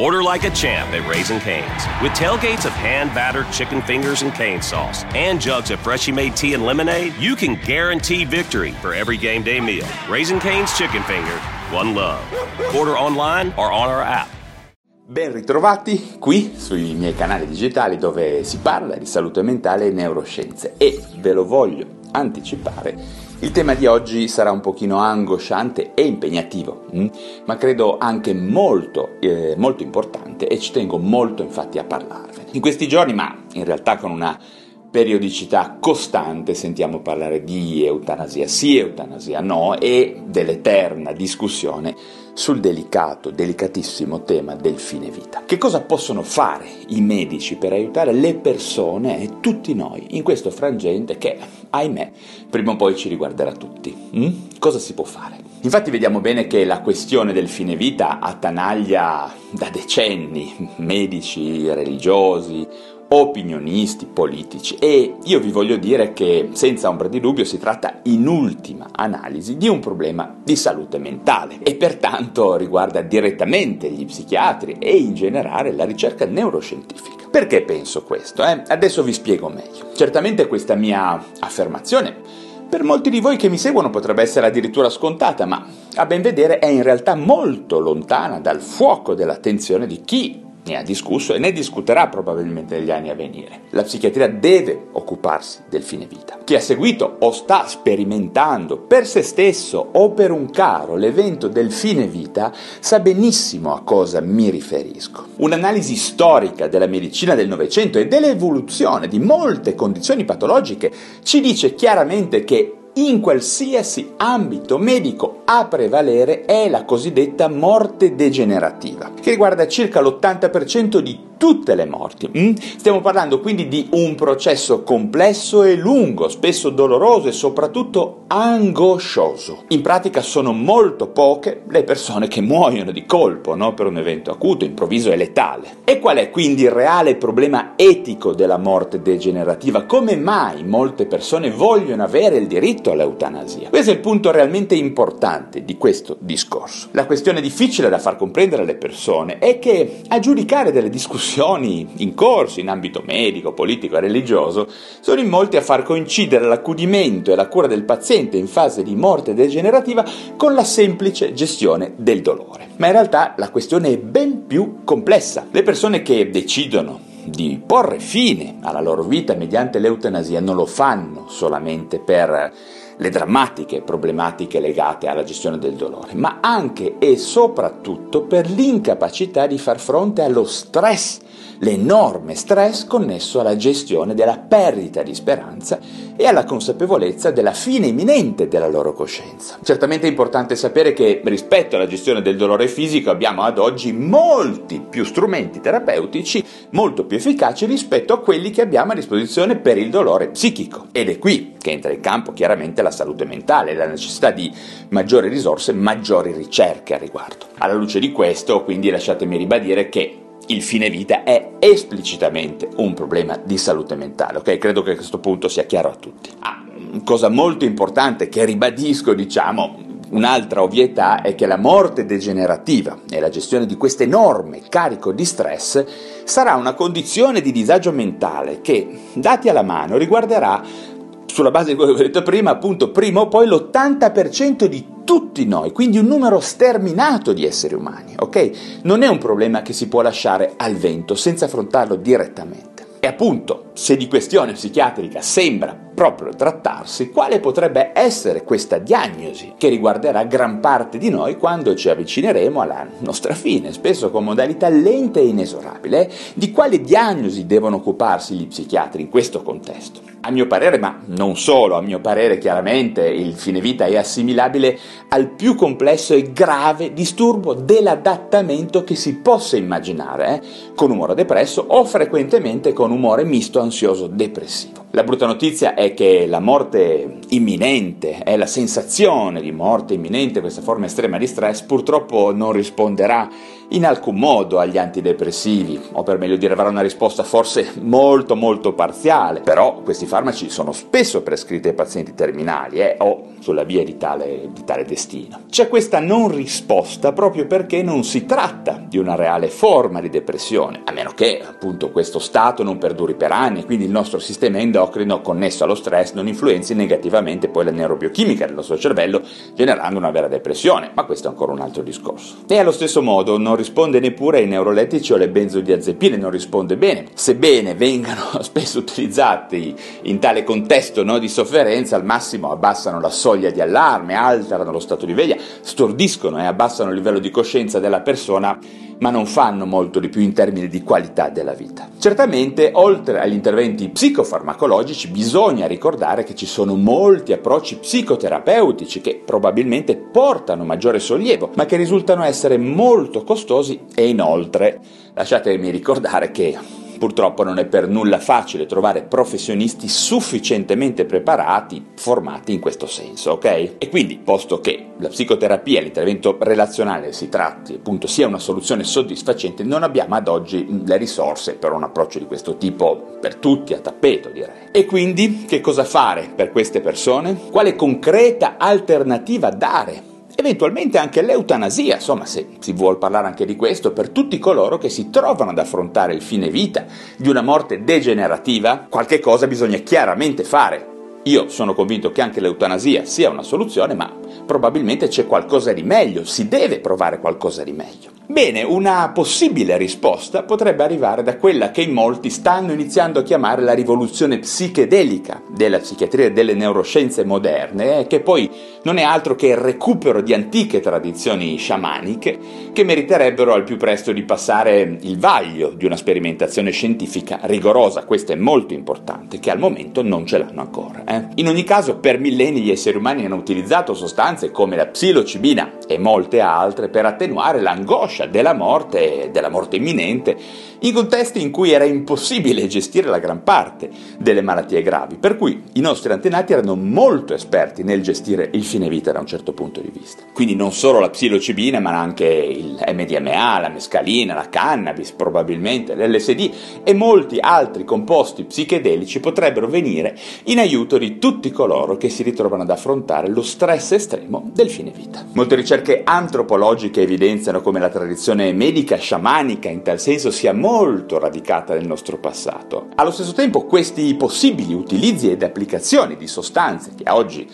Order like a champ at Raising Cane's. With tailgates of hand-battered chicken fingers and cane sauce and jugs of freshly made tea and lemonade, you can guarantee victory for every game day meal. Raising Cane's Chicken Finger, one love. Order online or on our app. Ben ritrovati qui sui miei canali digitali dove si parla di salute mentale e neuroscienze, e ve lo voglio anticipare, il tema di oggi sarà un pochino angosciante e impegnativo, ma credo anche molto importante, e ci tengo molto infatti a parlarvene. In questi giorni, ma in realtà con una periodicità costante, sentiamo parlare di eutanasia sì, eutanasia no, e dell'eterna discussione sul delicatissimo tema del fine vita. Che cosa possono fare i medici per aiutare le persone e tutti noi in questo frangente che, ahimè, prima o poi ci riguarderà tutti? Cosa si può fare? Infatti vediamo bene che la questione del fine vita attanaglia da decenni medici, religiosi, opinionisti, politici, e io vi voglio dire che senza ombra di dubbio si tratta in ultima analisi di un problema di salute mentale, e pertanto riguarda direttamente gli psichiatri e in generale la ricerca neuroscientifica. Perché penso questo? Adesso vi spiego meglio. Certamente questa mia affermazione per molti di voi che mi seguono potrebbe essere addirittura scontata, ma a ben vedere è in realtà molto lontana dal fuoco dell'attenzione di chi ne ha discusso e ne discuterà probabilmente negli anni a venire. La psichiatria deve occuparsi del fine vita. Chi ha seguito o sta sperimentando per se stesso o per un caro l'evento del fine vita sa benissimo a cosa mi riferisco. Un'analisi storica della medicina del Novecento e dell'evoluzione di molte condizioni patologiche ci dice chiaramente che in qualsiasi ambito medico a prevalere è la cosiddetta morte degenerativa, che riguarda circa l'80% di tutte le morti. Stiamo parlando quindi di un processo complesso e lungo, spesso doloroso e soprattutto angoscioso. In pratica sono molto poche le persone che muoiono di colpo, per un evento acuto, improvviso e letale. E qual è quindi il reale problema etico della morte degenerativa? Come mai molte persone vogliono avere il diritto all'eutanasia? Questo è il punto realmente importante di questo discorso. La questione difficile da far comprendere alle persone è che a giudicare delle discussioni in corso in ambito medico, politico e religioso, sono in molti a far coincidere l'accudimento e la cura del paziente in fase di morte degenerativa con la semplice gestione del dolore. Ma in realtà la questione è ben più complessa. Le persone che decidono di porre fine alla loro vita mediante l'eutanasia non lo fanno solamente per le drammatiche problematiche legate alla gestione del dolore, ma anche e soprattutto per l'incapacità di far fronte allo stress, l'enorme stress connesso alla gestione della perdita di speranza e alla consapevolezza della fine imminente della loro coscienza. Certamente è importante sapere che rispetto alla gestione del dolore fisico abbiamo ad oggi molti più strumenti terapeutici molto più efficaci rispetto a quelli che abbiamo a disposizione per il dolore psichico, ed è qui che entra in campo chiaramente la salute mentale, la necessità di maggiori risorse, maggiori ricerche al riguardo. Alla luce di questo, quindi, lasciatemi ribadire che il fine vita è esplicitamente un problema di salute mentale, ok? Credo che a questo punto sia chiaro a tutti. Cosa molto importante che ribadisco, un'altra ovvietà è che la morte degenerativa e la gestione di questo enorme carico di stress sarà una condizione di disagio mentale che, dati alla mano, riguarderà, sulla base di quello che ho detto prima, appunto, prima o poi l'80% di tutti noi, quindi un numero sterminato di esseri umani, ok? Non è un problema che si può lasciare al vento senza affrontarlo direttamente. E appunto, se di questione psichiatrica sembra proprio trattarsi, quale potrebbe essere questa diagnosi che riguarderà gran parte di noi quando ci avvicineremo alla nostra fine, spesso con modalità lente e inesorabile? Di quale diagnosi devono occuparsi gli psichiatri in questo contesto? A mio parere, ma non solo, a mio parere chiaramente, il fine vita è assimilabile al più complesso e grave disturbo dell'adattamento che si possa immaginare, con umore depresso o frequentemente con umore misto ansioso-depressivo. La brutta notizia è che la morte imminente, è la sensazione di morte imminente, questa forma estrema di stress, purtroppo non risponderà in alcun modo agli antidepressivi, o per meglio dire avrà una risposta forse molto molto parziale, però questi farmaci sono spesso prescritti ai pazienti terminali o sulla via di tale destino. C'è questa non risposta proprio perché non si tratta di una reale forma di depressione, a meno che appunto questo stato non perduri per anni, quindi il nostro sistema endocrino connesso allo stress non influenzi negativamente poi la neurobiochimica del nostro cervello, generando una vera depressione, ma questo è ancora un altro discorso. E allo stesso modo non risponde neppure ai neurolettici o alle benzodiazepine, non risponde bene, sebbene vengano spesso utilizzati in tale contesto di sofferenza. Al massimo abbassano la soglia di allarme, alterano lo stato di veglia, stordiscono e abbassano il livello di coscienza della persona, ma non fanno molto di più in termini di qualità della vita. Certamente, oltre agli interventi psicofarmacologici, bisogna ricordare che ci sono molti approcci psicoterapeutici che probabilmente portano maggiore sollievo, ma che risultano essere molto costosi e inoltre, lasciatemi ricordare che purtroppo non è per nulla facile trovare professionisti sufficientemente preparati, formati in questo senso, ok? E quindi, posto che la psicoterapia, l'intervento relazionale si tratti appunto sia una soluzione soddisfacente, non abbiamo ad oggi le risorse per un approccio di questo tipo per tutti, a tappeto direi. E quindi che cosa fare per queste persone? Quale concreta alternativa dare? Eventualmente anche l'eutanasia, insomma, se si vuol parlare anche di questo, per tutti coloro che si trovano ad affrontare il fine vita di una morte degenerativa, qualche cosa bisogna chiaramente fare. Io sono convinto che anche l'eutanasia sia una soluzione, ma probabilmente c'è qualcosa di meglio, si deve provare qualcosa di meglio. Bene, una possibile risposta potrebbe arrivare da quella che in molti stanno iniziando a chiamare la rivoluzione psichedelica della psichiatria e delle neuroscienze moderne, che poi non è altro che il recupero di antiche tradizioni sciamaniche che meriterebbero al più presto di passare il vaglio di una sperimentazione scientifica rigorosa. Questo è molto importante, che al momento non ce l'hanno ancora. In ogni caso, per millenni gli esseri umani hanno utilizzato sostanze come la psilocibina e molte altre per attenuare l'angoscia della morte imminente, in contesti in cui era impossibile gestire la gran parte delle malattie gravi, per cui i nostri antenati erano molto esperti nel gestire il fine vita da un certo punto di vista. Quindi non solo la psilocibina, ma anche il MDMA, la mescalina, la cannabis probabilmente, l'LSD e molti altri composti psichedelici potrebbero venire in aiuto di tutti coloro che si ritrovano ad affrontare lo stress estremo del fine vita. Molte ricerche antropologiche evidenziano come la tradizione medica sciamanica in tal senso sia molto radicata nel nostro passato. Allo stesso tempo, questi possibili utilizzi ed applicazioni di sostanze che oggi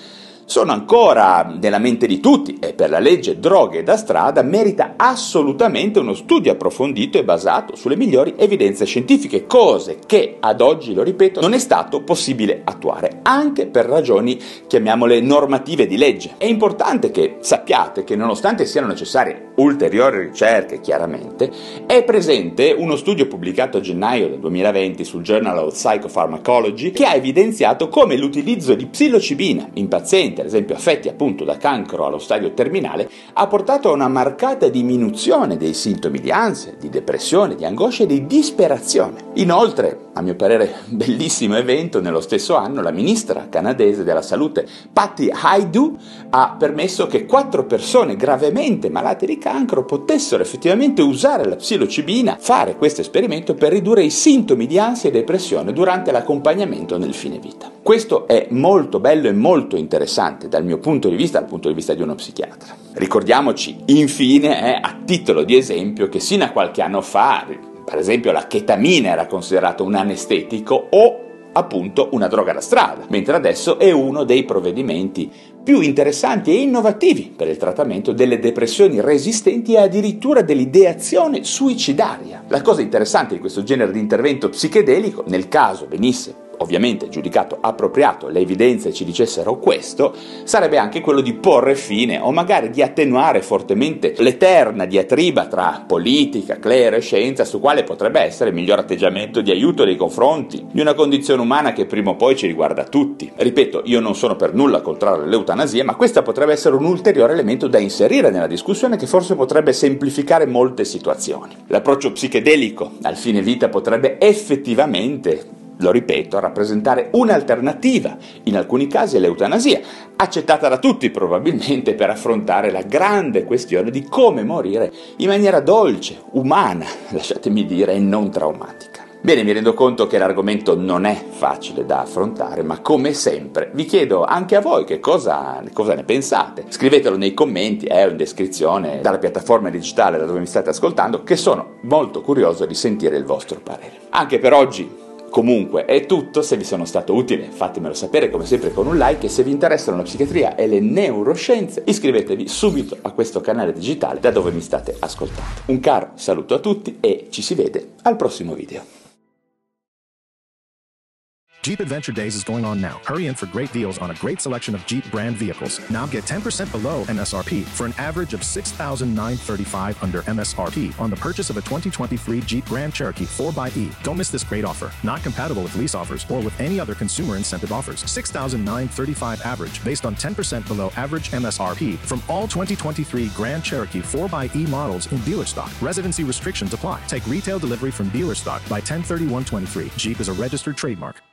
sono ancora nella mente di tutti e per la legge droghe da strada merita assolutamente uno studio approfondito e basato sulle migliori evidenze scientifiche, cose che ad oggi, lo ripeto, non è stato possibile attuare anche per ragioni, chiamiamole, normative di legge. È importante che sappiate che nonostante siano necessarie ulteriori ricerche, chiaramente, è presente uno studio pubblicato a gennaio del 2020 sul Journal of Psychopharmacology che ha evidenziato come l'utilizzo di psilocibina in pazienti ad esempio affetti appunto da cancro allo stadio terminale, ha portato a una marcata diminuzione dei sintomi di ansia, di depressione, di angoscia e di disperazione. Inoltre, a mio parere bellissimo evento, nello stesso anno la ministra canadese della salute Patty Hajdu ha permesso che 4 persone gravemente malate di cancro potessero effettivamente usare la psilocibina, fare questo esperimento per ridurre i sintomi di ansia e depressione durante l'accompagnamento nel fine vita. Questo è molto bello e molto interessante dal mio punto di vista, dal punto di vista di uno psichiatra. Ricordiamoci infine, a titolo di esempio, che sino a qualche anno fa, per esempio, la ketamine era considerata un anestetico o appunto una droga da strada, mentre adesso è uno dei provvedimenti più interessanti e innovativi per il trattamento delle depressioni resistenti e addirittura dell'ideazione suicidaria. La cosa interessante di questo genere di intervento psichedelico, nel caso venisse ovviamente giudicato appropriato, le evidenze ci dicessero questo, sarebbe anche quello di porre fine o magari di attenuare fortemente l'eterna diatriba tra politica, clero e scienza su quale potrebbe essere il miglior atteggiamento di aiuto nei confronti di una condizione umana che prima o poi ci riguarda tutti. Ripeto, io non sono per nulla contrario all'eutanasia, ma questa potrebbe essere un ulteriore elemento da inserire nella discussione che forse potrebbe semplificare molte situazioni. L'approccio psichedelico al fine vita potrebbe effettivamente lo ripeto, rappresentare un'alternativa, in alcuni casi all'eutanasia, accettata da tutti probabilmente per affrontare la grande questione di come morire in maniera dolce, umana, lasciatemi dire, e non traumatica. Bene, mi rendo conto che l'argomento non è facile da affrontare, ma come sempre vi chiedo anche a voi che cosa ne pensate. Scrivetelo nei commenti o in descrizione dalla piattaforma digitale da dove mi state ascoltando, che sono molto curioso di sentire il vostro parere. Anche per oggi comunque è tutto. Se vi sono stato utile fatemelo sapere come sempre con un like, e se vi interessano la psichiatria e le neuroscienze iscrivetevi subito a questo canale digitale da dove mi state ascoltando. Un caro saluto a tutti e ci si vede al prossimo video. Jeep Adventure Days is going on now. Hurry in for great deals on a great selection of Jeep brand vehicles. Now get 10% below MSRP for an average of $6,935 under MSRP on the purchase of a 2023 Jeep Grand Cherokee 4xE. Don't miss this great offer. Not compatible with lease offers or with any other consumer incentive offers. $6,935 average based on 10% below average MSRP from all 2023 Grand Cherokee 4xE models in dealer stock. Residency restrictions apply. Take retail delivery from dealer stock by 10/31/23. Jeep is a registered trademark.